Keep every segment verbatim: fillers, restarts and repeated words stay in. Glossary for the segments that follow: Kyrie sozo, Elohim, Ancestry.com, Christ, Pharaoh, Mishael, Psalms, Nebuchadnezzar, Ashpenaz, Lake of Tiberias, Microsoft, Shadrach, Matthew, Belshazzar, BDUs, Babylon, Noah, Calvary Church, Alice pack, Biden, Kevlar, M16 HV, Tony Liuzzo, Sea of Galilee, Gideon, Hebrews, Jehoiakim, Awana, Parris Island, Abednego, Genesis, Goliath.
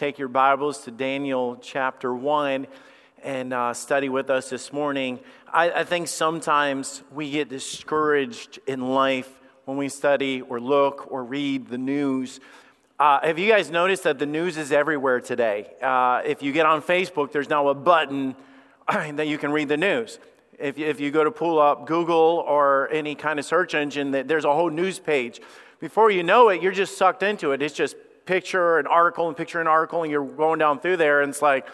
take your Bibles to Daniel chapter one and uh, study with us this morning. I, I think sometimes we get discouraged in life when we study or look or read the news. Uh, have you guys noticed that the news is everywhere today? Uh, if you get on Facebook, there's now a button that you can read the news. If you, if you go to pull up Google or any kind of search engine, that there's a whole news page. Before you know it, you're just sucked into it. It's just picture an article and picture an article, and you're going down through there, and it's like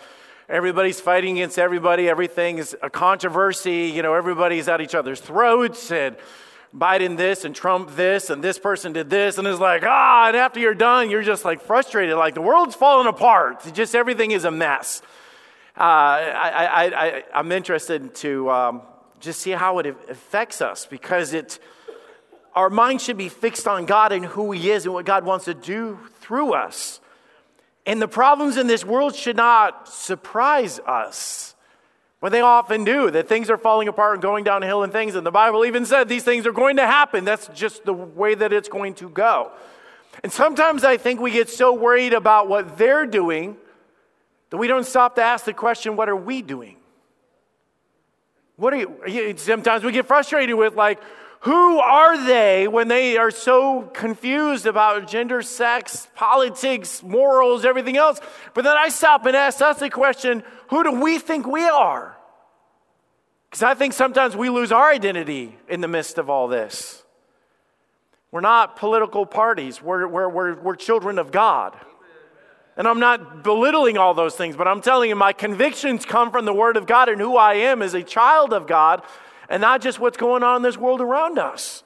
everybody's fighting against everybody. Everything is a controversy. You know, everybody's at each other's throats, and Biden this and Trump this and this person did this, and it's like, ah, and after you're done, you're just like frustrated, like the world's falling apart. It's just everything is a mess. Uh, I, I, I, I'm interested to um, just see how it affects us, because it, our mind should be fixed on God and who He is and what God wants to do through us. And the problems in this world should not surprise us. But they often do, that things are falling apart and going downhill and things. And the Bible even said these things are going to happen. That's just the way that it's going to go. And sometimes I think we get so worried about what they're doing that we don't stop to ask the question, what are we doing? What are you? Sometimes we get frustrated with, like, who are they when they are so confused about gender, sex, politics, morals, everything else? But then I stop and ask us the question, who do we think we are? Because I think sometimes we lose our identity in the midst of all this. We're not political parties. We're, we're, we're, we're children of God. And I'm not belittling all those things, but I'm telling you, my convictions come from the Word of God and who I am as a child of God, and not just what's going on in this world around us.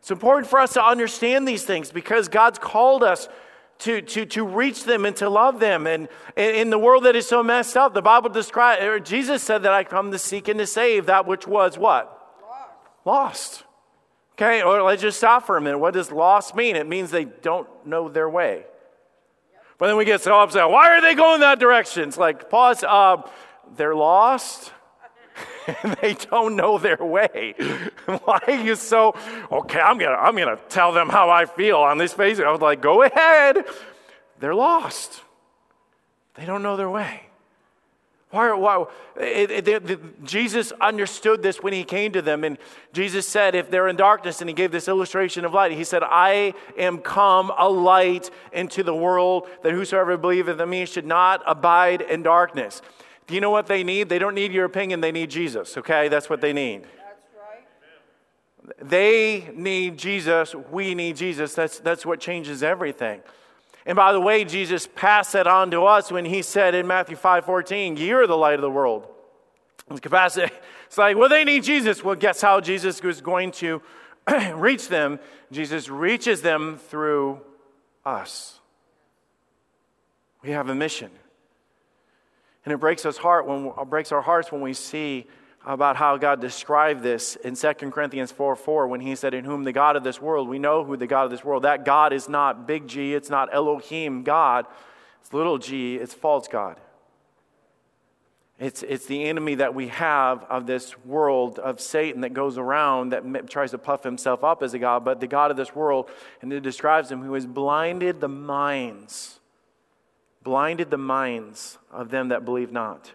It's important for us to understand these things, because God's called us To, to, to reach them and to love them. And in the world that is so messed up, the Bible describes, or Jesus said that I come to seek and to save that which was what? Lost. Lost. Okay, or let's just stop for a minute. What does lost mean? It means they don't know their way. Yep. But then we get so upset. Why are they going that direction? It's like, pause, uh, they're lost. They don't know their way. Why are you so, okay, I'm going to I'm gonna tell them how I feel on this face. I was like, go ahead. They're lost. They don't know their way. Why? why it, it, it, it, Jesus understood this when he came to them. And Jesus said, if they're in darkness, and he gave this illustration of light. He said, I am come a light into the world, that whosoever believeth in me should not abide in darkness. Do you know what they need? They don't need your opinion. They need Jesus, okay? That's what they need. That's right. They need Jesus. We need Jesus. That's, that's what changes everything. And by the way, Jesus passed that on to us when he said in Matthew five fourteen, you are the light of the world. It's like, well, they need Jesus. Well, guess how Jesus was going to reach them? Jesus reaches them through us. We have a mission. And it breaks us heart when it breaks our hearts when we see about how God described this in Second Corinthians four four, when he said, in whom the God of this world, we know who the God of this world, that God is not big G, it's not Elohim God, it's little g, it's false God. It's, it's the enemy that we have of this world, of Satan, that goes around, that tries to puff himself up as a God, but the God of this world, and it describes him, who has blinded the minds blinded the minds of them that believe not,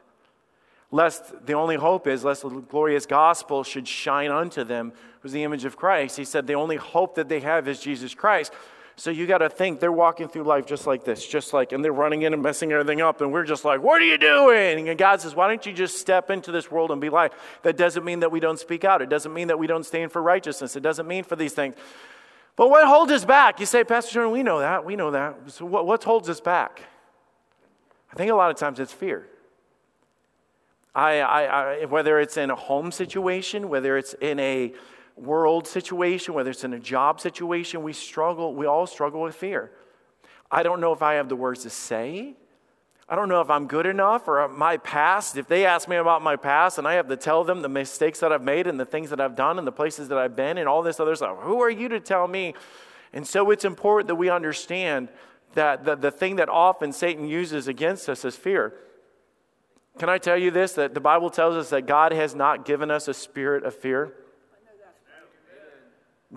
lest the only hope is, lest the glorious gospel should shine unto them, who's the image of Christ. He said the only hope that they have is Jesus Christ. So you got to think, they're walking through life just like this, just like, and they're running in and messing everything up, and we're just like, what are you doing? And God says, why don't you just step into this world and be light? That doesn't mean that we don't speak out. It doesn't mean that we don't stand for righteousness. It doesn't mean for these things. But what holds us back? You say, Pastor Jordan, we know that, we know that. So what, what holds us back? I think a lot of times it's fear. I, I, I, whether it's in a home situation, whether it's in a world situation, whether it's in a job situation, we struggle, we all struggle with fear. I don't know if I have the words to say. I don't know if I'm good enough, or my past. If they ask me about my past and I have to tell them the mistakes that I've made and the things that I've done and the places that I've been and all this other stuff, who are you to tell me? And so it's important that we understand that the, the thing that often Satan uses against us is fear. Can I tell you this? That the Bible tells us that God has not given us a spirit of fear.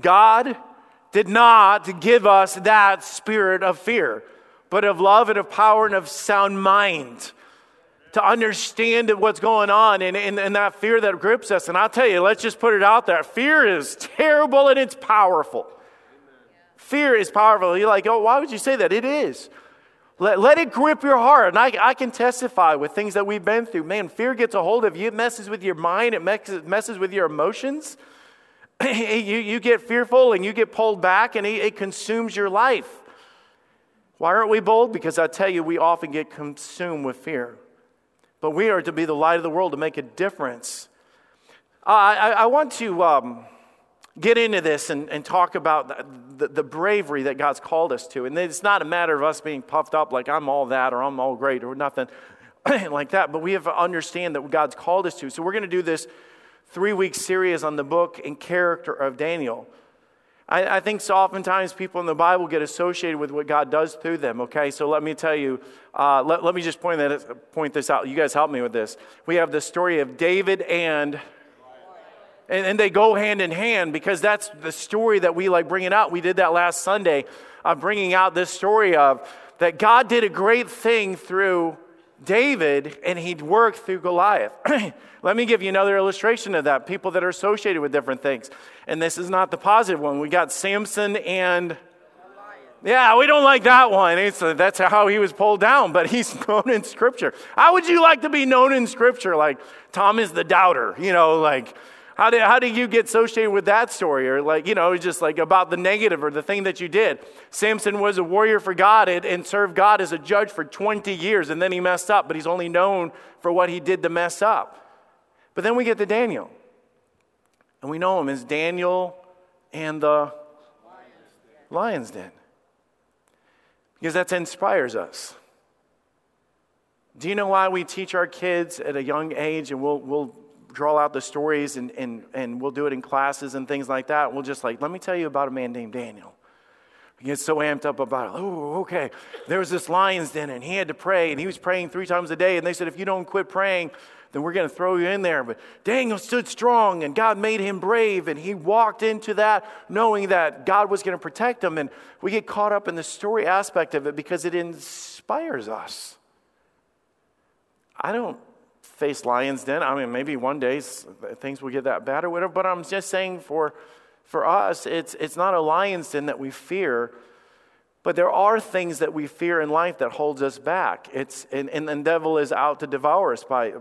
God did not give us that spirit of fear. but of love and of power and of sound mind, to understand what's going on and, and, and that fear that grips us. And I'll tell you, let's just put it out there. Fear is terrible and it's powerful. Fear is powerful. You're like, oh, why would you say that? It is. Let, let it grip your heart. And I, I can testify with things that we've been through. Man, fear gets a hold of you. It messes with your mind. It messes, messes with your emotions. you, you get fearful and you get pulled back and it, it consumes your life. Why aren't we bold? Because I tell you, we often get consumed with fear. But we are to be the light of the world, to make a difference. Uh, I, I want to um, get into this and, and talk about the, the bravery that God's called us to. And it's not a matter of us being puffed up like I'm all that or I'm all great or nothing like that. But we have to understand that God's called us to. So we're going to do this three-week series on the book and character of Daniel. I, I think so oftentimes people in the Bible get associated with what God does through them, okay? So let me tell you, uh, let, let me just point that point this out. You guys help me with this. We have the story of David and, and, and they go hand in hand because that's the story that we like bringing out. We did that last Sunday, uh, bringing out this story of that God did a great thing through David and he'd work through Goliath. Let me give you another illustration of that. People that are associated with different things. And this is not the positive one. We got Samson and Goliath. Yeah, we don't like that one. It's, uh, that's how he was pulled down, but he's known in Scripture. How would you like to be known in Scripture? Like Thomas the Doubter, you know, like how do, how do you get associated with that story? Or like, you know, just like about the negative or the thing that you did. Samson was a warrior for God and served God as a judge for twenty years. And then he messed up, but he's only known for what he did to mess up. But then we get to Daniel. And we know him as Daniel and the lion's den. Because that inspires us. Do you know why we teach our kids at a young age and we'll... we'll draw out the stories and, and, and we'll do it in classes and things like that. We'll just like, let me tell you about a man named Daniel. He gets so amped up about it. Oh, okay. There was this lion's den and he had to pray and he was praying three times a day. And they said, if you don't quit praying, then we're going to throw you in there. But Daniel stood strong and God made him brave. And he walked into that knowing that God was going to protect him. And we get caught up in the story aspect of it because it inspires us. I don't face lion's den. I mean, maybe one day things will get that bad or whatever, but I'm just saying for for us, it's it's not a lion's den that we fear, but there are things that we fear in life that holds us back. It's and, and the devil is out to devour us by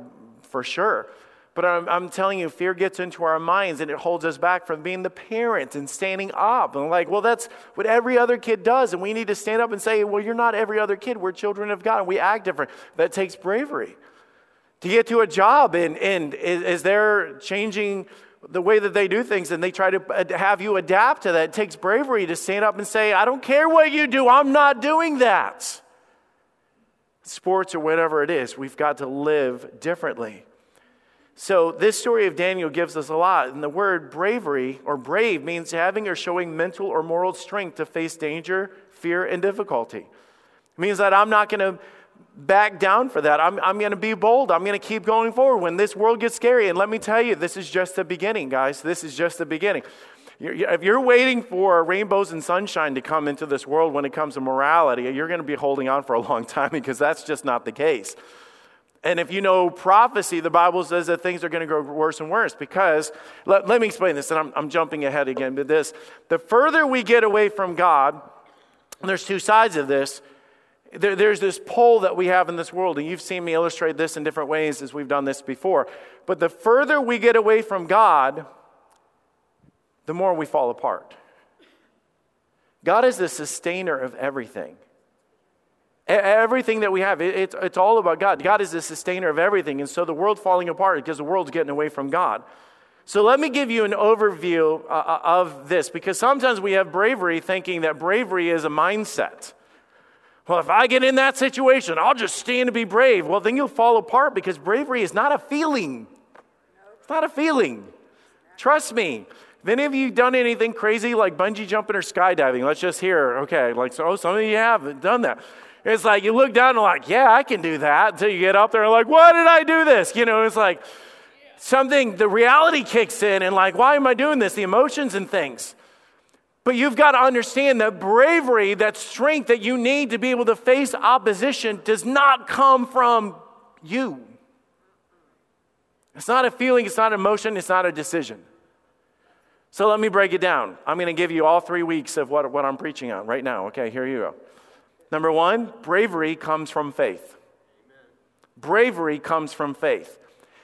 for sure. But I'm, I'm telling you, fear gets into our minds and it holds us back from being the parent and standing up. And like, well, that's what every other kid does. And we need to stand up and say, well, you're not every other kid. We're children of God. And we act different. That takes bravery. To get to a job and, and is they're changing the way that they do things and they try to have you adapt to that. It takes bravery to stand up and say, I don't care what you do. I'm not doing that. Sports or whatever it is, we've got to live differently. So this story of Daniel gives us a lot. And the word bravery or brave means having or showing mental or moral strength to face danger, fear, and difficulty. It means that I'm not going to back down for that. I'm, I'm going to be bold. I'm going to keep going forward when this world gets scary. And let me tell you, this is just the beginning, guys. This is just the beginning. You're, you're, if you're waiting for rainbows and sunshine to come into this world when it comes to morality, you're going to be holding on for a long time because that's just not the case. And if you know prophecy, the Bible says that things are going to grow worse and worse because, let, let me explain this, and I'm, I'm jumping ahead again to this. The further we get away from God, and there's two sides of this, There, there's this pull that we have in this world, and you've seen me illustrate this in different ways as we've done this before. But the further we get away from God, the more we fall apart. God is the sustainer of everything. Everything that we have, it, it's, it's all about God. God is the sustainer of everything, and so the world's falling apart because the world's getting away from God. So let me give you an overview uh, of this, because sometimes we have bravery thinking that bravery is a mindset. Well, if I get in that situation, I'll just stand to be brave. Well, then you'll fall apart because bravery is not a feeling. It's not a feeling. Trust me. If any of you done anything crazy like bungee jumping or skydiving, let's just hear, okay, like, so some of you have done that. It's like you look down and like, yeah, I can do that, until you get up there and like, why did I do this? You know, it's like something, the reality kicks in and like, why am I doing this? The emotions and things. But you've got to understand that bravery, that strength that you need to be able to face opposition does not come from you. It's not a feeling, it's not an emotion, it's not a decision. So let me break it down. I'm going to give you all three weeks of what, what I'm preaching on right now. Okay, here you go. Number one, bravery comes from faith. Bravery comes from faith.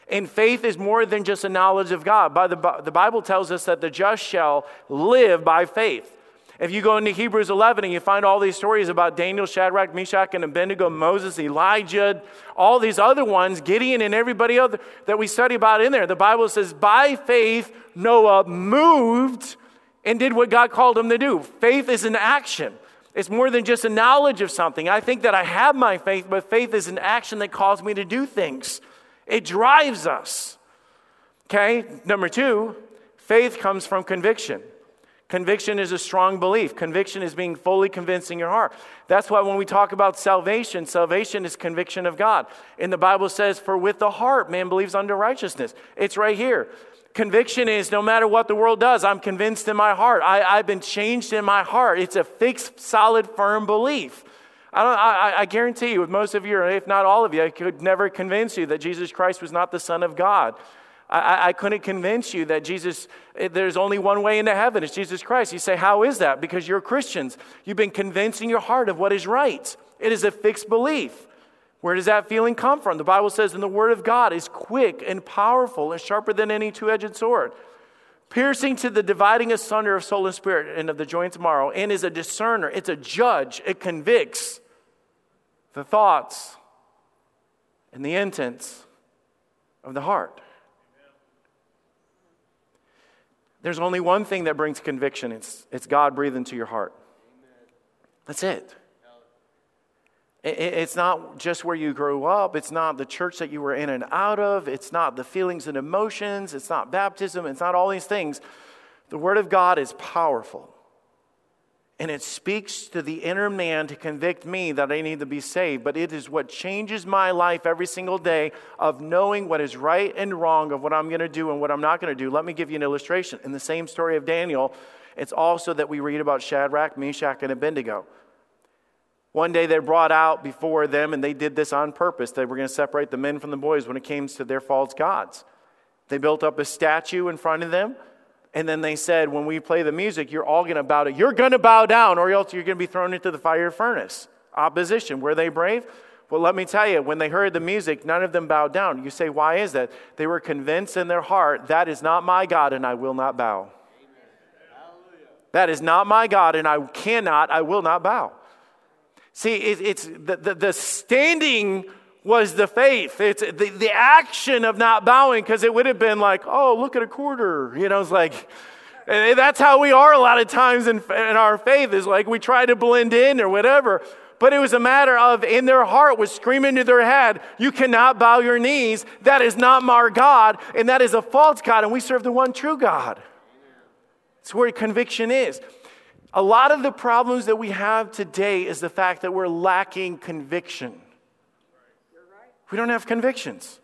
And faith is more than just a knowledge of God. By the, the Bible tells us that the just shall live by faith. If you go into Hebrews eleven and you find all these stories about Daniel, Shadrach, Meshach, and Abednego, Moses, Elijah, all these other ones, Gideon and everybody other that we study about in there. The Bible says, by faith, Noah moved and did what God called him to do. Faith is an action. It's more than just a knowledge of something. I think that I have my faith, but faith is an action that calls me to do things. It drives us. Okay, number two, faith comes from conviction. Conviction is a strong belief. Conviction is being fully convinced in your heart. That's why when we talk about salvation, salvation is conviction of God. And the Bible says, for with the heart, man believes unto righteousness. It's right here. Conviction is no matter what the world does, I'm convinced in my heart. I, I've been changed in my heart. It's a fixed, solid, firm belief. I, don't, I, I guarantee you, with most of you, if not all of you, I could never convince you that Jesus Christ was not the Son of God. I, I couldn't convince you that Jesus, there's only one way into heaven. It's Jesus Christ. You say, how is that? Because you're Christians. You've been convinced in your heart of what is right. It is a fixed belief. Where does that feeling come from? The Bible says, and the word of God is quick and powerful and sharper than any two-edged sword, piercing to the dividing asunder of soul and spirit and of the joints and marrow, and is a discerner. It's a judge. It convicts the thoughts and the intents of the heart. There's only one thing that brings conviction. It's, it's God breathing to your heart. Amen. That's it. it. It's not just where you grew up. It's not the church that you were in and out of. It's not the feelings and emotions. It's not baptism. It's not all these things. The word of God is powerful. And it speaks to the inner man to convict me that I need to be saved. But it is what changes my life every single day of knowing what is right and wrong, of what I'm going to do and what I'm not going to do. Let me give you an illustration. In the same story of Daniel, it's also that we read about Shadrach, Meshach, and Abednego. One day they brought out before them, and they did this on purpose. They were going to separate the men from the boys when it came to their false gods. They built up a statue in front of them. And then they said, when we play the music, you're all going to bow down. You're going to bow down, or else you're going to be thrown into the fire furnace. Opposition. Were they brave? Well, let me tell you, when they heard the music, none of them bowed down. You say, why is that? They were convinced in their heart, that is not my God, and I will not bow. Amen. That is not my God, and I cannot, I will not bow. See, it, it's the, the, the standing was the faith. It's the, the action of not bowing, because it would have been like, oh, look at a quarter. You know, it's like, and that's how we are a lot of times in, in our faith, is like we try to blend in or whatever. But it was a matter of, in their heart was screaming to their head, you cannot bow your knees. That is not our God, and that is a false God, and we serve the one true God. It's where conviction is. A lot of the problems that we have today is the fact that we're lacking conviction. We don't have convictions.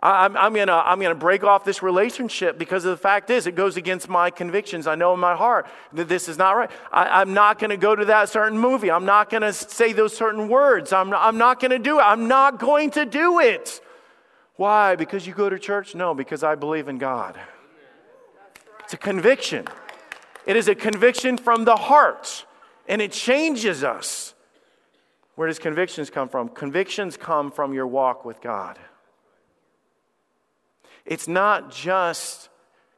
I'm, I'm going to I'm gonna break off this relationship because of the fact is it goes against my convictions. I know in my heart that this is not right. I, I'm not going to go to that certain movie. I'm not going to say those certain words. I'm, I'm not going to do it. I'm not going to do it. Why? Because you go to church? No, because I believe in God. It's a conviction. It is a conviction from the heart, and it changes us. Where does convictions come from? Convictions come from your walk with God. It's not just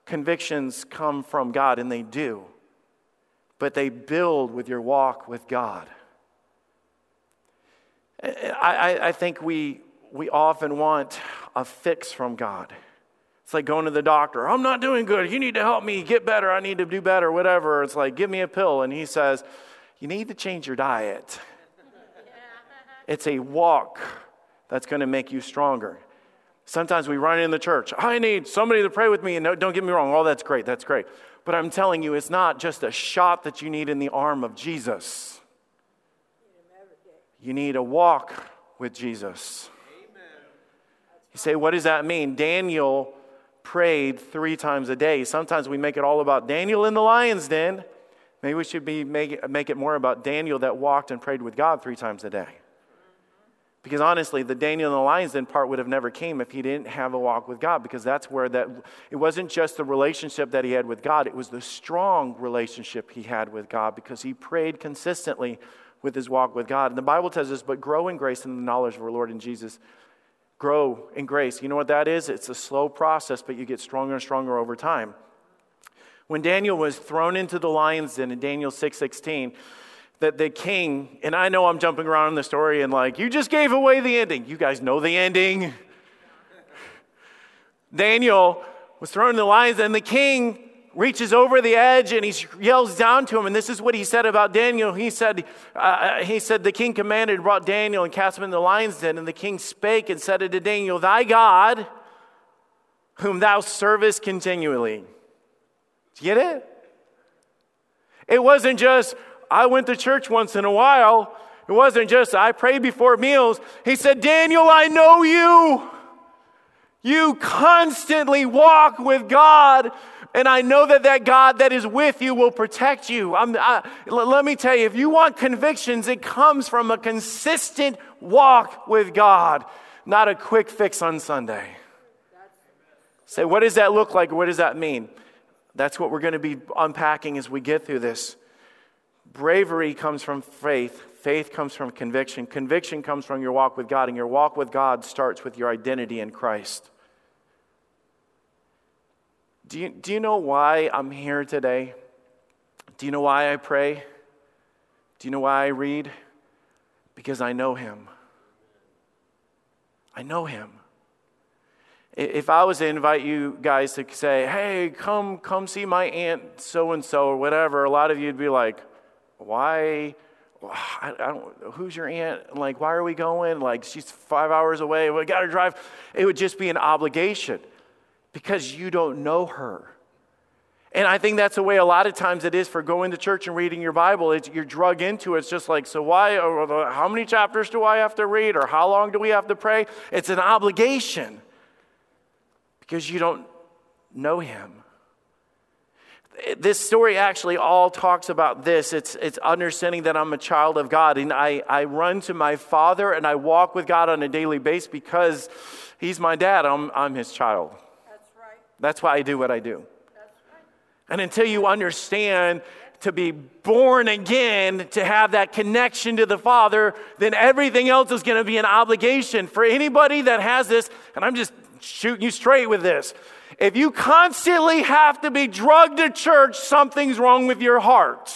convictions come from God, and they do, but they build with your walk with God. I, I, I think we we often want a fix from God. It's like going to the doctor. I'm not doing good. You need to help me get better. I need to do better, whatever. It's like, give me a pill. And he says, you need to change your diet. It's a walk that's going to make you stronger. Sometimes we run in the church. I need somebody to pray with me. And no, don't get me wrong. Oh, that's great. That's great. But I'm telling you, it's not just a shot that you need in the arm of Jesus. You need a walk with Jesus. Amen. You say, what does that mean? Daniel prayed three times a day. Sometimes we make it all about Daniel in the lion's den. Maybe we should be make it, make it more about Daniel that walked and prayed with God three times a day. Because honestly, the Daniel in the lion's den part would have never came if he didn't have a walk with God, because that's where that, it wasn't just the relationship that he had with God, it was the strong relationship he had with God, because he prayed consistently with his walk with God. And the Bible tells us, but grow in grace and the knowledge of our Lord and Jesus. Grow in grace. You know what that is? It's a slow process, but you get stronger and stronger over time. When Daniel was thrown into the lion's den in Daniel six sixteen, that the king, and I know I'm jumping around in the story and like, you just gave away the ending. You guys know the ending. Daniel was thrown in the lion's den, and the king reaches over the edge and he yells down to him. And this is what he said about Daniel. He said, uh, he said, the king commanded, brought Daniel and cast him in the lion's den. And the king spake and said unto Daniel, thy God, whom thou servest continually. Do you get it? It wasn't just, I went to church once in a while. It wasn't just, I prayed before meals. He said, Daniel, I know you. You constantly walk with God. And I know that that God that is with you will protect you. I'm, I, let me tell you, if you want convictions, it comes from a consistent walk with God, not a quick fix on Sunday. Say, so what does that look like? What does that mean? That's what we're going to be unpacking as we get through this. Bravery comes from faith. Faith comes from conviction. Conviction comes from your walk with God, and your walk with God starts with your identity in Christ. Do you, do you know why I'm here today? Do you know why I pray? Do you know why I read? Because I know him. I know him. If I was to invite you guys to say, hey, come come see my aunt so-and-so or whatever, a lot of you would be like, why? I don't, who's your aunt? Like, why are we going? Like, she's five hours away. We got to drive. It would just be an obligation, because you don't know her. And I think that's the way a lot of times it is for going to church and reading your Bible. It's, you're drug into it. It's just like, so why, or how many chapters do I have to read, or how long do we have to pray? It's an obligation because you don't know him. This story actually all talks about this. It's it's understanding that I'm a child of God, and I, I run to my Father, and I walk with God on a daily basis because he's my dad. I'm I'm his child. That's why I do what I do. And until you understand to be born again, to have that connection to the Father, then everything else is going to be an obligation. For anybody that has this, and I'm just shooting you straight with this, if you constantly have to be drugged to church, something's wrong with your heart.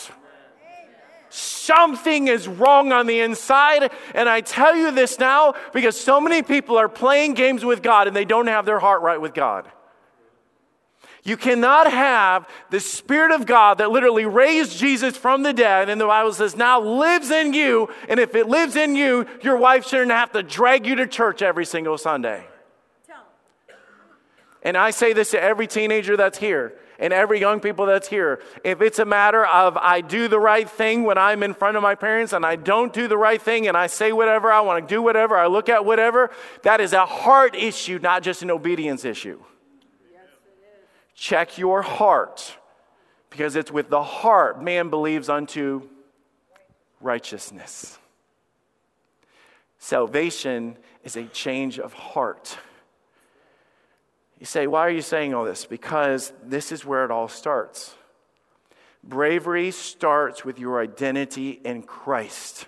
Something is wrong on the inside. And I tell you this now because so many people are playing games with God and they don't have their heart right with God. You cannot have the Spirit of God that literally raised Jesus from the dead, and the Bible says now lives in you, and if it lives in you, your wife shouldn't have to drag you to church every single Sunday. And I say this to every teenager that's here and every young people that's here. If it's a matter of I do the right thing when I'm in front of my parents and I don't do the right thing and I say whatever, I want to do whatever, I look at whatever, that is a heart issue, not just an obedience issue. Check your heart, because it's with the heart man believes unto righteousness. Salvation is a change of heart. You say, why are you saying all this? Because this is where it all starts. Bravery starts with your identity in Christ.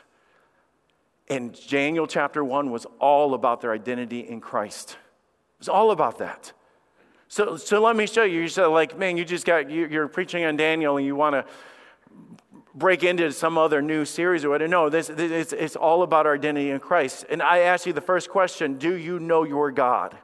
And Daniel chapter one was all about their identity in Christ. It was all about that. So so let me show you. You said, like, man, you just got, you, you're preaching on Daniel and you want to break into some other new series or whatever. No, this, this it's, it's all about our identity in Christ. And I ask you the first question, do you know your God?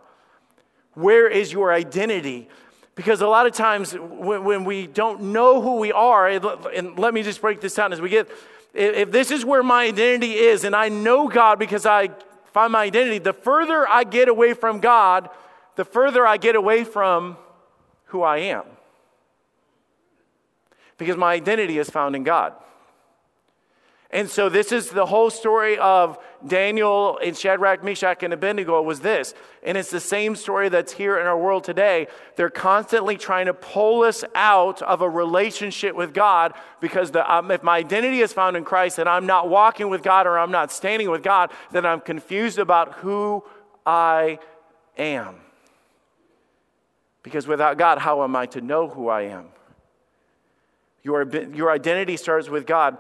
Where is your identity? Because a lot of times when, when we don't know who we are, and let me just break this down as we get, if this is where my identity is and I know God because I find my identity, the further I get away from God, the further I get away from who I am. Because my identity is found in God. And so this is the whole story of Daniel and Shadrach, Meshach, and Abednego was this. And it's the same story that's here in our world today. They're constantly trying to pull us out of a relationship with God because the, um, if my identity is found in Christ and I'm not walking with God or I'm not standing with God, then I'm confused about who I am. Because without God, how am I to know who I am? Your, your identity starts with God.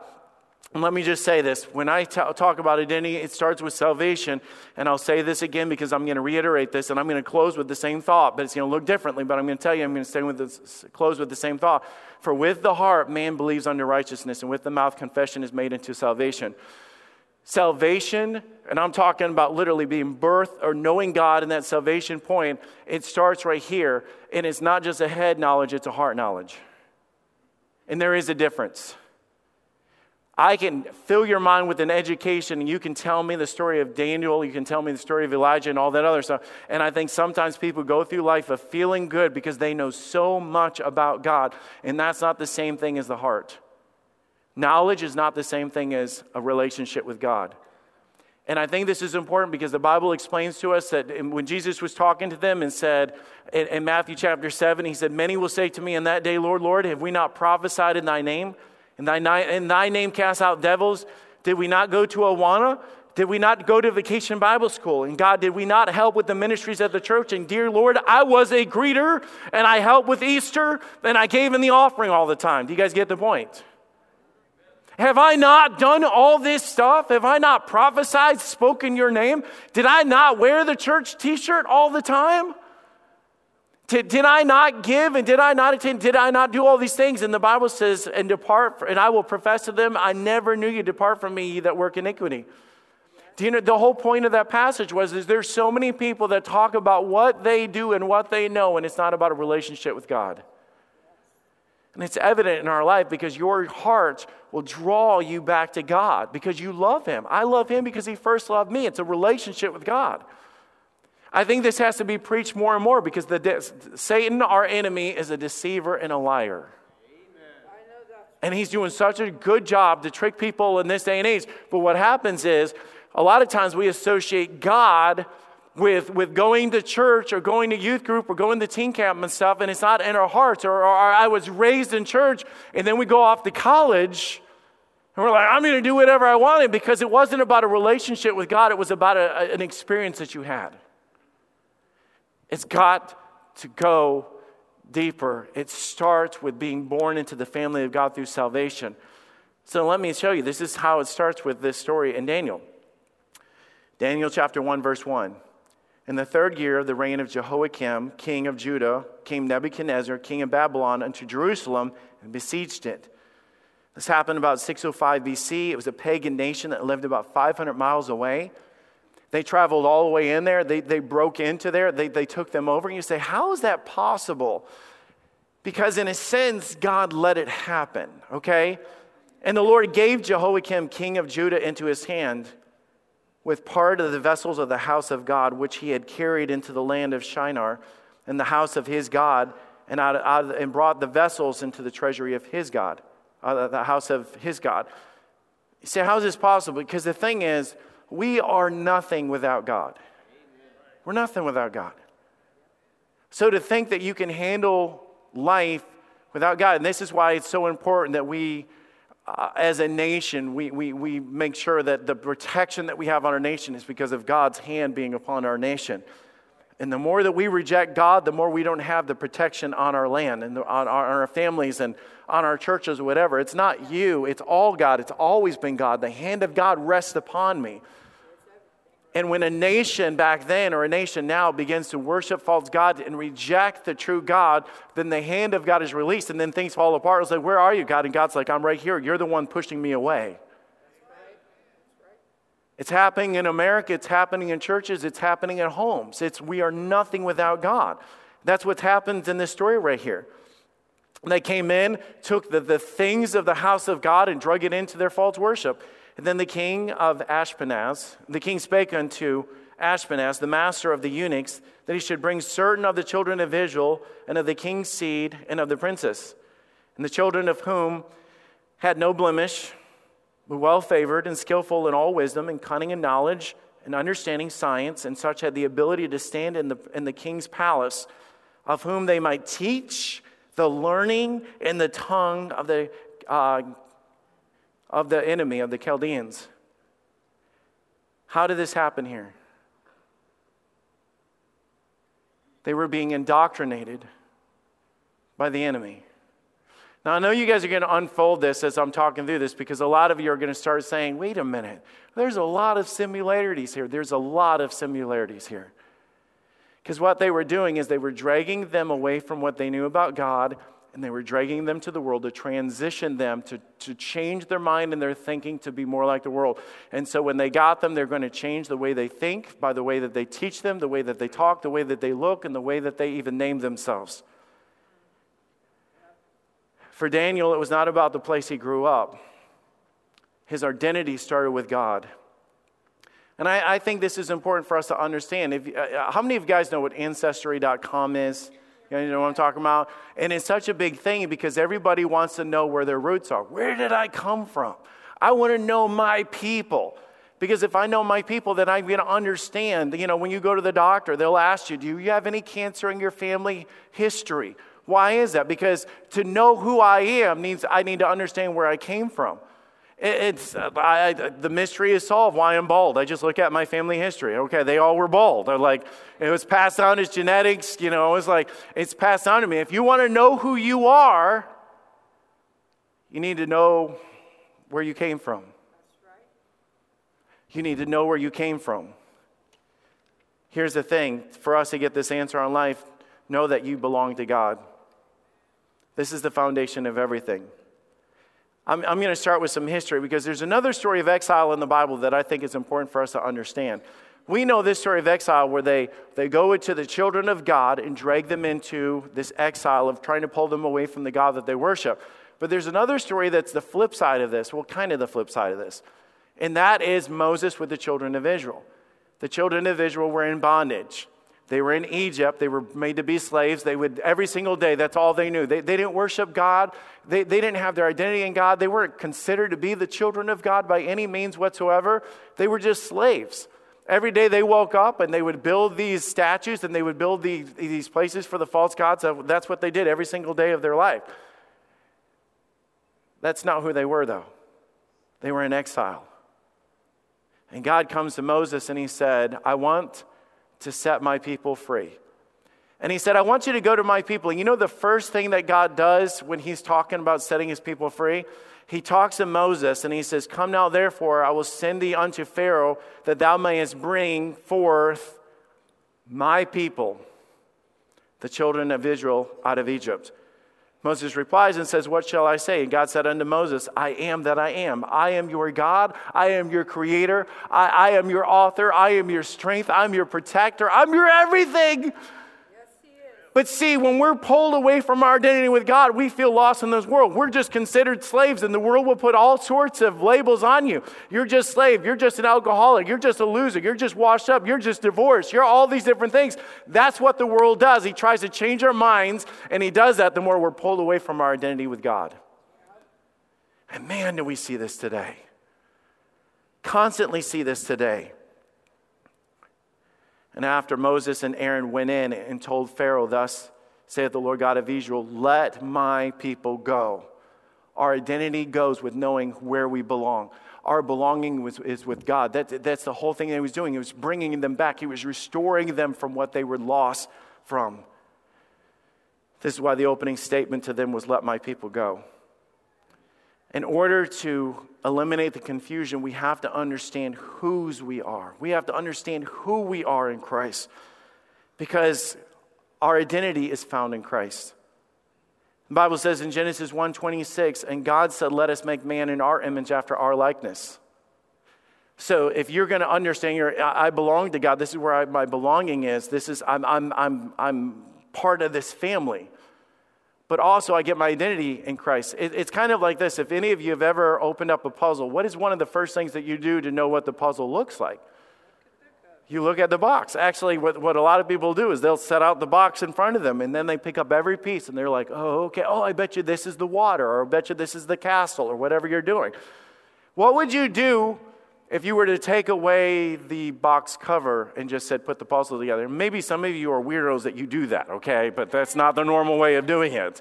And let me just say this. When I t- talk about identity, it starts with salvation. And I'll say this again because I'm going to reiterate this, and I'm going to close with the same thought, but it's going to look differently. But I'm going to tell you, I'm going to stay with this, close with the same thought. For with the heart, man believes unto righteousness, and with the mouth, confession is made unto salvation. Salvation, and I'm talking about literally being birthed or knowing God in that salvation point, it starts right here. And it's not just a head knowledge, it's a heart knowledge. And there is a difference. I can fill your mind with an education, and you can tell me the story of Daniel, you can tell me the story of Elijah and all that other stuff. And I think sometimes people go through life of feeling good because they know so much about God, and that's not the same thing as the heart. Knowledge is not the same thing as a relationship with God. And I think this is important because the Bible explains to us that when Jesus was talking to them and said, in, in Matthew chapter seven, he said, "Many will say to me in that day, Lord, Lord, have we not prophesied in thy name? In thy, in thy name cast out devils? Did we not go to Awana? Did we not go to Vacation Bible School? And God, did we not help with the ministries at the church? And dear Lord, I was a greeter, and I helped with Easter, and I gave in the offering all the time." Do you guys get the point? Have I not done all this stuff? Have I not prophesied, spoken your name? Did I not wear the church t-shirt all the time? Did, did I not give and did I not attend? Did I not do all these things? And the Bible says, and depart, and I will profess to them, I never knew you. Depart from me, ye that work iniquity. Do you know, the whole point of that passage was is there's so many people that talk about what they do and what they know, and it's not about a relationship with God. And it's evident in our life because your heart will draw you back to God because you love him. I love him because he first loved me. It's a relationship with God. I think this has to be preached more and more because the de- Satan, our enemy, is a deceiver and a liar. Amen. And he's doing such a good job to trick people in this day and age. But what happens is a lot of times we associate God with with going to church or going to youth group or going to teen camp and stuff, and it's not in our hearts, or, or I was raised in church, and then we go off to college, and we're like, I'm going to do whatever I wanted because it wasn't about a relationship with God. It was about a, a, an experience that you had. It's got to go deeper. It starts with being born into the family of God through salvation. So let me show you. This is how it starts with this story in Daniel. Daniel chapter one, verse one. In the third year of the reign of Jehoiakim, king of Judah, came Nebuchadnezzar, king of Babylon, unto Jerusalem and besieged it. This happened about six oh five B C. It was a pagan nation that lived about five hundred miles away. They traveled all the way in there. They they broke into there. They, they took them over. And you say, how is that possible? Because in a sense, God let it happen, okay? And the Lord gave Jehoiakim, king of Judah, into his hand, with part of the vessels of the house of God, which he had carried into the land of Shinar, and the house of his God, and out, out, and brought the vessels into the treasury of his God, uh, the house of his God. You say, how is this possible? Because the thing is, we are nothing without God. We're nothing without God. So to think that you can handle life without God, and this is why it's so important that we Uh, as a nation, we, we, we make sure that the protection that we have on our nation is because of God's hand being upon our nation. And the more that we reject God, the more we don't have the protection on our land and the, on, our, on our families and on our churches or whatever. It's not you. It's all God. It's always been God. The hand of God rests upon me. And when a nation back then or a nation now begins to worship false gods and reject the true God, then the hand of God is released, and then things fall apart. It's like, where are you, God? And God's like, I'm right here. You're the one pushing me away. It's happening in America. It's happening in churches. It's happening at homes. It's we are nothing without God. That's what happens in this story right here. They came in, took the, the things of the house of God and drug it into their false worship. And then the king of Ashpenaz, the king spake unto Ashpenaz, the master of the eunuchs, that he should bring certain of the children of Israel and of the king's seed and of the princess, and the children of whom had no blemish, well-favored and skillful in all wisdom and cunning and knowledge and understanding science, and such had the ability to stand in the, in the king's palace, of whom they might teach the learning and the tongue of the uh, of the enemy, of the Chaldeans. How did this happen here? They were being indoctrinated by the enemy. Now, I know you guys are going to unfold this as I'm talking through this, because a lot of you are going to start saying, wait a minute, there's a lot of similarities here. There's a lot of similarities here. Because what they were doing is they were dragging them away from what they knew about God, and they were dragging them to the world to transition them, to, to change their mind and their thinking to be more like the world. And so when they got them, they're going to change the way they think by the way that they teach them, the way that they talk, the way that they look, and the way that they even name themselves. For Daniel, it was not about the place he grew up. His identity started with God. And I, I think this is important for us to understand. If, uh, how many of you guys know what Ancestry dot com is? You know what I'm talking about? And it's such a big thing because everybody wants to know where their roots are. Where did I come from? I want to know my people. Because if I know my people, then I'm going to understand. You know, when you go to the doctor, they'll ask you, do you have any cancer in your family history? Why is that? Because to know who I am means I need to understand where I came from. It's I, the mystery is solved. Why I'm bald? I just look at my family history. Okay, they all were bald. They're like, it was passed on as genetics. You know, it's like it's passed on to me. If you want to know who you are, you need to know where you came from. That's right. You need to know where you came from. Here's the thing: for us to get this answer on life, know that you belong to God. This is the foundation of everything. I'm, I'm going to start with some history because there's another story of exile in the Bible that I think is important for us to understand. We know this story of exile where they, they go into the children of God and drag them into this exile of trying to pull them away from the God that they worship. But there's another story that's the flip side of this, well, kind of the flip side of this, and that is Moses with the children of Israel. The children of Israel were in bondage. They were in Egypt. They were made to be slaves. They would, every single day, that's all they knew. They, they didn't worship God. They, they didn't have their identity in God. They weren't considered to be the children of God by any means whatsoever. They were just slaves. Every day they woke up and they would build these statues and they would build the, these places for the false gods. That's what they did every single day of their life. That's not who they were, though. They were in exile. And God comes to Moses and he said, I want to set my people free. And he said, I want you to go to my people. And you know the first thing that God does when he's talking about setting his people free? He talks to Moses and he says, come now therefore, I will send thee unto Pharaoh that thou mayest bring forth my people, the children of Israel, out of Egypt. Moses replies and says, what shall I say? And God said unto Moses, I am that I am. I am your God. I am your creator. I, I am your author. I am your strength. I'm your protector. I'm your everything. Yes, he is. But see, when we're pulled away from our identity with God, we feel lost in this world. We're just considered slaves, and the world will put all sorts of labels on you. You're just slave. You're just an alcoholic. You're just a loser. You're just washed up. You're just divorced. You're all these different things. That's what the world does. He tries to change our minds, and he does that the more we're pulled away from our identity with God. And man, do we see this today. Constantly see this today. And after Moses and Aaron went in and told Pharaoh, thus saith the Lord God of Israel, let my people go. Our identity goes with knowing where we belong. Our belonging was, is with God. That, that's the whole thing that he was doing. He was bringing them back. He was restoring them from what they were lost from. This is why the opening statement to them was, let my people go. In order to eliminate the confusion, we have to understand whose we are. We have to understand who we are in Christ, because our identity is found in Christ. The Bible says in Genesis one twenty-six, and God said, let us make man in our image after our likeness. So if you're going to understand your, I belong to God, this is where I, my belonging is. This is, I'm, I'm, I'm, I'm part of this family. But also I get my identity in Christ. It, it's kind of like this. If any of you have ever opened up a puzzle, what is one of the first things that you do to know what the puzzle looks like? You look at the box. Actually, what, what a lot of people do is they'll set out the box in front of them, and then they pick up every piece, and they're like, oh, okay, oh, I bet you this is the water, or I bet you this is the castle, or whatever you're doing. What would you do if you were to take away the box cover and just said, put the puzzle together? Maybe some of you are weirdos that you do that, okay? But that's not the normal way of doing it.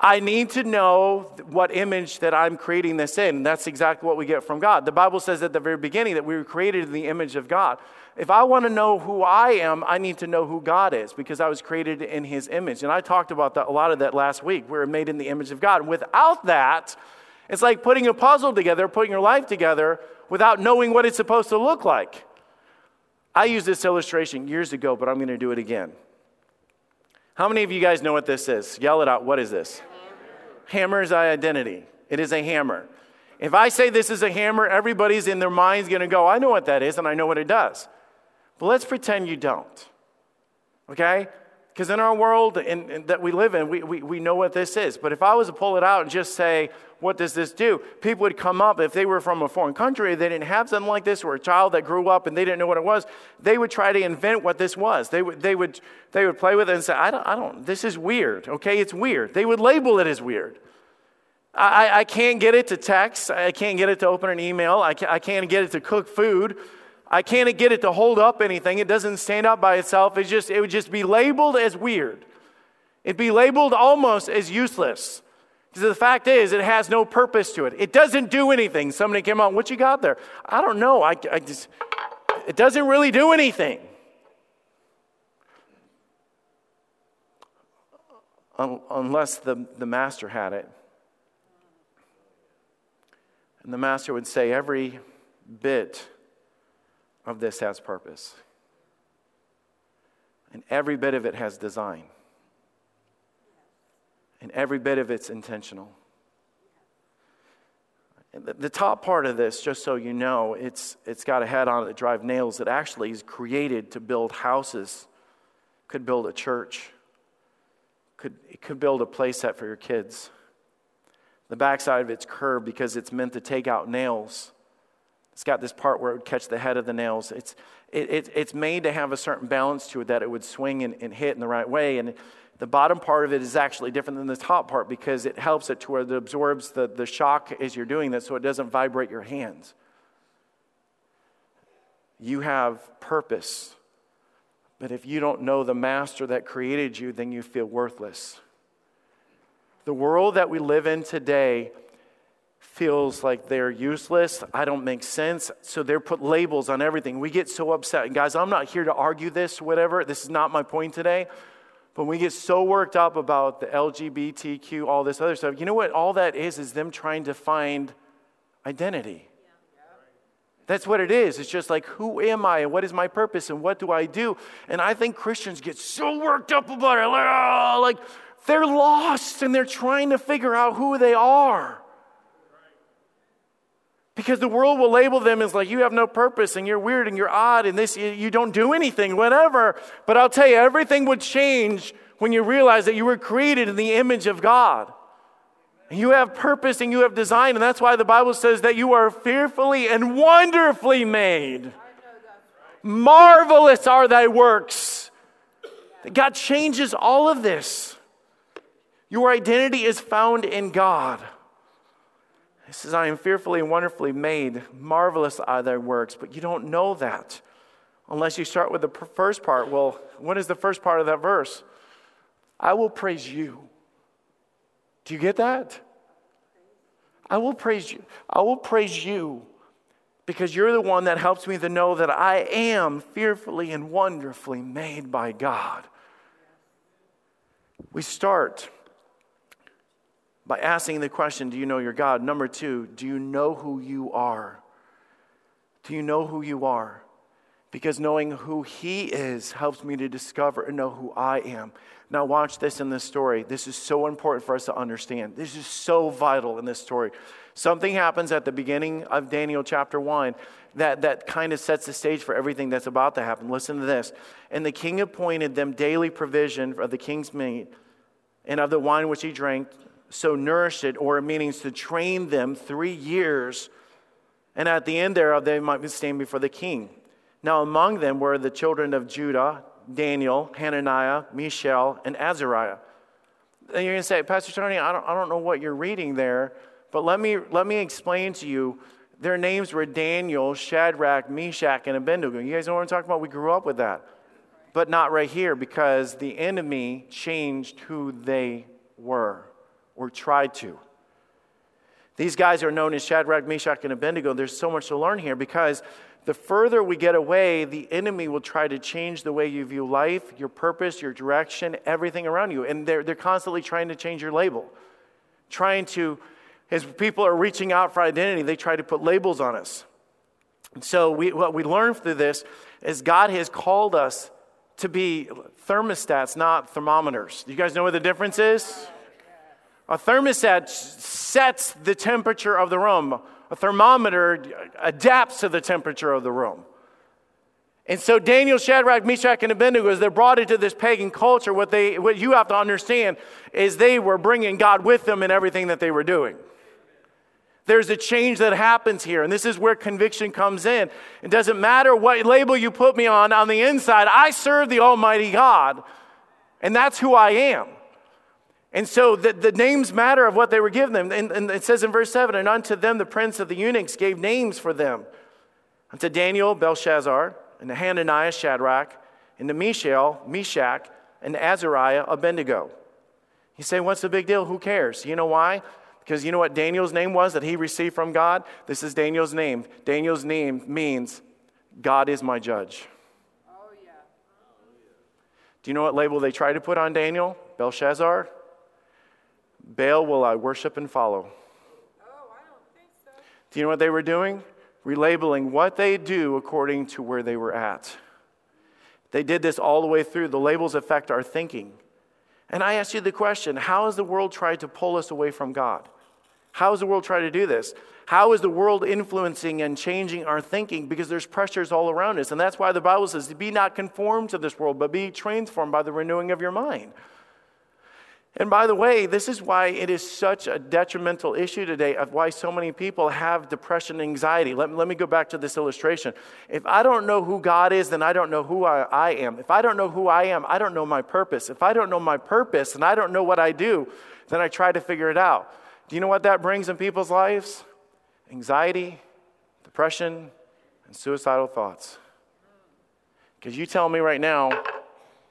I need to know what image that I'm creating this in. That's exactly what we get from God. The Bible says at the very beginning that we were created in the image of God. If I want to know who I am, I need to know who God is, because I was created in his image. And I talked about that, a lot of that last week. We're made in the image of God. Without that, it's like putting a puzzle together, putting your life together without knowing what it's supposed to look like. I used this illustration years ago, but I'm going to do it again. How many of you guys know what this is? Yell it out. What is this? Hammer is my identity. It is a hammer. If I say this is a hammer, everybody's in their mind's going to go, I know what that is and I know what it does. But let's pretend you don't. Okay? Because in our world in, in, that we live in, we, we, we know what this is. But if I was to pull it out and just say, what does this do? People would come up, if they were from a foreign country, they didn't have something like this, or a child that grew up and they didn't know what it was, they would try to invent what this was. They would they would, they would play with it and say, I don't, I don't, this is weird, okay? It's weird. They would label it as weird. I, I can't get it to text. I can't get it to open an email. I can't, I can't get it to cook food. I can't get it to hold up anything. It doesn't stand up by itself. It's just, it would just be labeled as weird. It'd be labeled almost as useless. Because the fact is, it has no purpose to it. It doesn't do anything. Somebody came out, what you got there? I don't know. I, I just, it doesn't really do anything. Unless the, the master had it. And the master would say, every bit of this has purpose. And every bit of it has design. And every bit of it's intentional. And the, the top part of this, just so you know, it's it's got a head on it that drives nails. It actually is created to build houses. Could build a church. Could it could build a play set for your kids. The backside of it's curved because it's meant to take out nails. It's got this part where it would catch the head of the nails. It's it, it, it's made to have a certain balance to it that it would swing and, and hit in the right way. And the bottom part of it is actually different than the top part because it helps it to where it absorbs the, the shock as you're doing that so it doesn't vibrate your hands. You have purpose. But if you don't know the master that created you, then you feel worthless. The world that we live in today feels like they're useless. I don't make sense. So they're put labels on everything. We get so upset. And guys, I'm not here to argue this, whatever. This is not my point today. But we get so worked up about the L G B T Q, all this other stuff. You know what all that is, is them trying to find identity. That's what it is. It's just like, who am I? And what is my purpose? And what do I do? And I think Christians get so worked up about it. Like, oh, like they're lost and they're trying to figure out who they are. Because the world will label them as like, you have no purpose and you're weird and you're odd and this you don't do anything, whatever. But I'll tell you, everything would change when you realize that you were created in the image of God. And you have purpose and you have design, and that's why the Bible says that you are fearfully and wonderfully made. Marvelous are thy works. God changes all of this. Your identity is found in God. He says, I am fearfully and wonderfully made. Marvelous are thy works. But you don't know that unless you start with the first part. Well, what is the first part of that verse? I will praise you. Do you get that? I will praise you. I will praise you because you're the one that helps me to know that I am fearfully and wonderfully made by God. We start by asking the question, do you know your God? Number two, do you know who you are? Do you know who you are? Because knowing who he is helps me to discover and know who I am. Now watch this in this story. This is so important for us to understand. This is so vital in this story. Something happens at the beginning of Daniel chapter one that, that kind of sets the stage for everything that's about to happen. Listen to this. And the king appointed them daily provision of the king's meat and of the wine which he drank, so nourish it, or it means to train them three years, and at the end thereof they might stand before the king. Now among them were the children of Judah, Daniel, Hananiah, Mishael, and Azariah. And you're going to say, Pastor Tony, I don't, I don't know what you're reading there, But let me let me explain to you, their names were Daniel, Shadrach, Meshach, and Abednego. You guys know what I'm talking about? We grew up with that. But not right here, because the enemy changed who they were or tried to. These guys are known as Shadrach, Meshach, and Abednego. There's so much to learn here, because the further we get away, the enemy will try to change the way you view life, your purpose, your direction, everything around you. And they're, they're constantly trying to change your label. Trying to, as people are reaching out for identity, they try to put labels on us. And so we, what we learn through this is God has called us to be thermostats, not thermometers. Do you guys know what the difference is? A thermostat sets the temperature of the room. A thermometer adapts to the temperature of the room. And so Daniel, Shadrach, Meshach, and Abednego, as they're brought into this pagan culture, what they, what you have to understand is they were bringing God with them in everything that they were doing. There's a change that happens here, and this is where conviction comes in. It doesn't matter what label you put me on, on the inside, I serve the Almighty God, and that's who I am. And so the, the names matter of what they were given them. And, and it says in verse seven, and unto them the prince of the eunuchs gave names for them. Unto Daniel, Belshazzar, and to Hananiah, Shadrach, and to Mishael, Meshach, and to Azariah, Abednego. You say, what's the big deal? Who cares? You know why? Because you know what Daniel's name was that he received from God? This is Daniel's name. Daniel's name means, God is my judge. Oh, yeah. Do you know what label they tried to put on Daniel? Belshazzar? Baal will I worship and follow. Oh, I don't think so. Do you know what they were doing? Relabeling what they do according to where they were at. They did this all the way through. The labels affect our thinking. And I asked you the question, how has the world tried to pull us away from God? How has the world tried to do this? How is the world influencing and changing our thinking? Because there's pressures all around us. And that's why the Bible says, be not conformed to this world, but be transformed by the renewing of your mind. And by the way, this is why it is such a detrimental issue today of why so many people have depression and anxiety. Let, let me go back to this illustration. If I don't know who God is, then I don't know who I, I am. If I don't know who I am, I don't know my purpose. If I don't know my purpose and I don't know what I do, then I try to figure it out. Do you know what that brings in people's lives? Anxiety, depression, and suicidal thoughts. Because you tell me right now,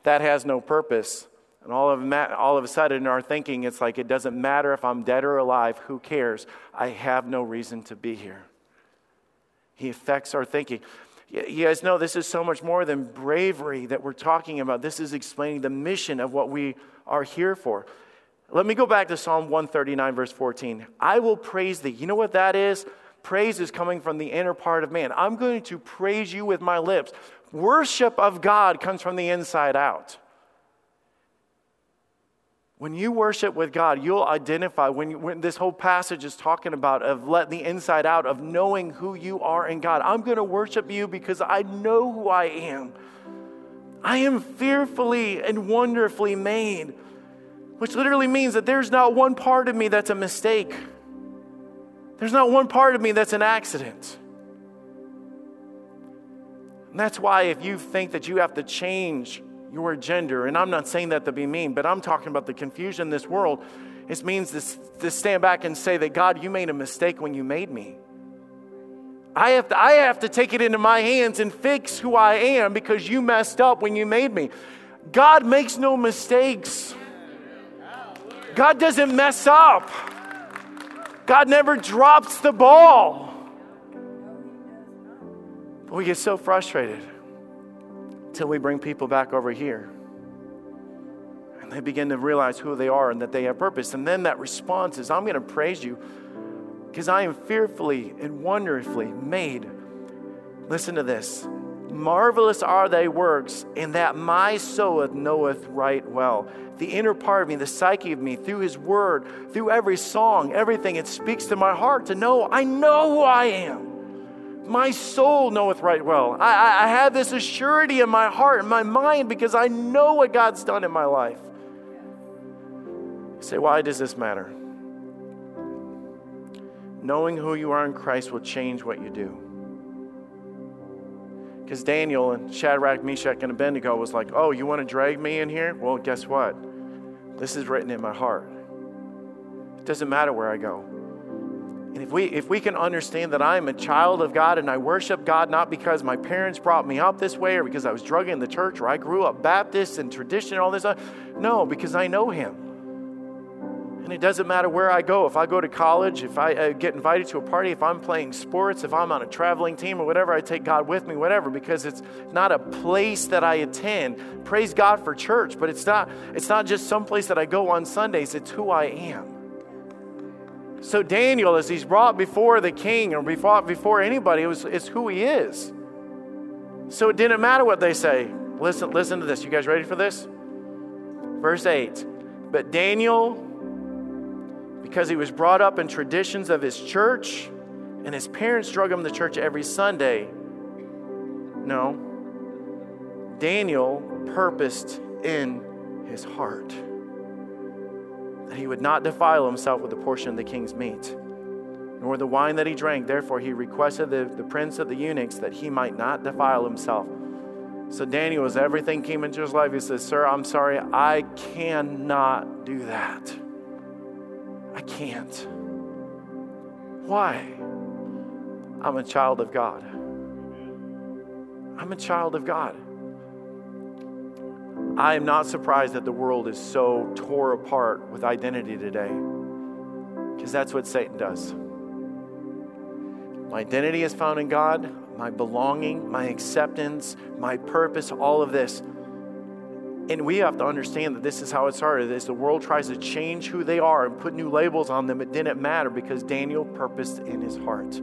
that has no purpose. And all of, all of a sudden in our thinking, it's like, it doesn't matter if I'm dead or alive, who cares? I have no reason to be here. He affects our thinking. You guys know this is so much more than bravery that we're talking about. This is explaining the mission of what we are here for. Let me go back to Psalm one thirty-nine, verse fourteen. I will praise thee. You know what that is? Praise is coming from the inner part of man. I'm going to praise you with my lips. Worship of God comes from the inside out. When you worship with God, you'll identify when, you, when this whole passage is talking about of let the inside out, of knowing who you are in God. I'm going to worship you because I know who I am. I am fearfully and wonderfully made, which literally means that there's not one part of me that's a mistake. There's not one part of me that's an accident. And that's why if you think that you have to change your gender, and I'm not saying that to be mean, but I'm talking about the confusion in this world. It means this, to stand back and say that, God, you made a mistake when you made me. I have to, I have to take it into my hands and fix who I am because you messed up when you made me. God makes no mistakes. God doesn't mess up. God never drops the ball. But we get so frustrated. Until we bring people back over here. And they begin to realize who they are and that they have purpose. And then that response is, I'm going to praise you because I am fearfully and wonderfully made. Listen to this. Marvelous are thy works, and that my soul knoweth right well. The inner part of me, the psyche of me, through his word, through every song, everything, it speaks to my heart to know I know who I am. My soul knoweth right well. I, I have this assurance in my heart and my mind because I know what God's done in my life. You say, why does this matter? Knowing who you are in Christ will change what you do. Because Daniel and Shadrach, Meshach, and Abednego was like, oh, you want to drag me in here? Well, guess what? This is written in my heart. It doesn't matter where I go. And if we if we can understand that I am a child of God and I worship God not because my parents brought me up this way or because I was drugged in the church or I grew up Baptist and tradition and all this stuff. No, because I know him. And it doesn't matter where I go. If I go to college, if I get invited to a party, if I'm playing sports, if I'm on a traveling team or whatever, I take God with me, whatever, because it's not a place that I attend. Praise God for church, but it's not, it's not just some place that I go on Sundays. It's who I am. So Daniel, as he's brought before the king or before, before anybody, it was, it's who he is. So it didn't matter what they say. Listen, listen to this. You guys ready for this? Verse eight. But Daniel, because he was brought up in traditions of his church, and his parents drug him to church every Sunday. No. Daniel purposed in his heart that he would not defile himself with the portion of the king's meat, nor the wine that he drank. Therefore, he requested the, the prince of the eunuchs that he might not defile himself. So Daniel, as everything came into his life, he says, "Sir, I'm sorry, I cannot do that. I can't. Why? I'm a child of God. I'm a child of God. I am not surprised that the world is so tore apart with identity today, because that's what Satan does. My identity is found in God, my belonging, my acceptance, my purpose, all of this. And we have to understand that this is how it started. As the world tries to change who they are and put new labels on them, it didn't matter because Daniel purposed in his heart.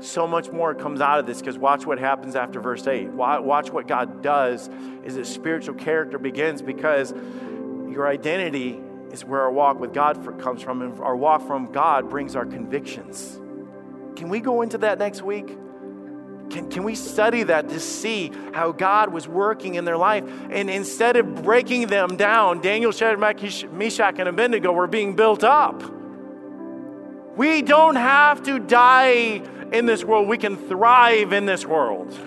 So much more comes out of this because watch what happens after verse eight. Watch what God does is his spiritual character begins, because your identity is where our walk with God comes from, and our walk from God brings our convictions. Can we go into that next week? Can, can we study that to see how God was working in their life? And instead of breaking them down, Daniel, Shadrach, Meshach, and Abednego were being built up. We don't have to die in this world. We can thrive in this world.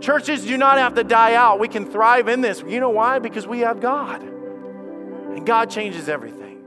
Churches do not have to die out. We can thrive in this. You know why? Because we have God. And God changes everything.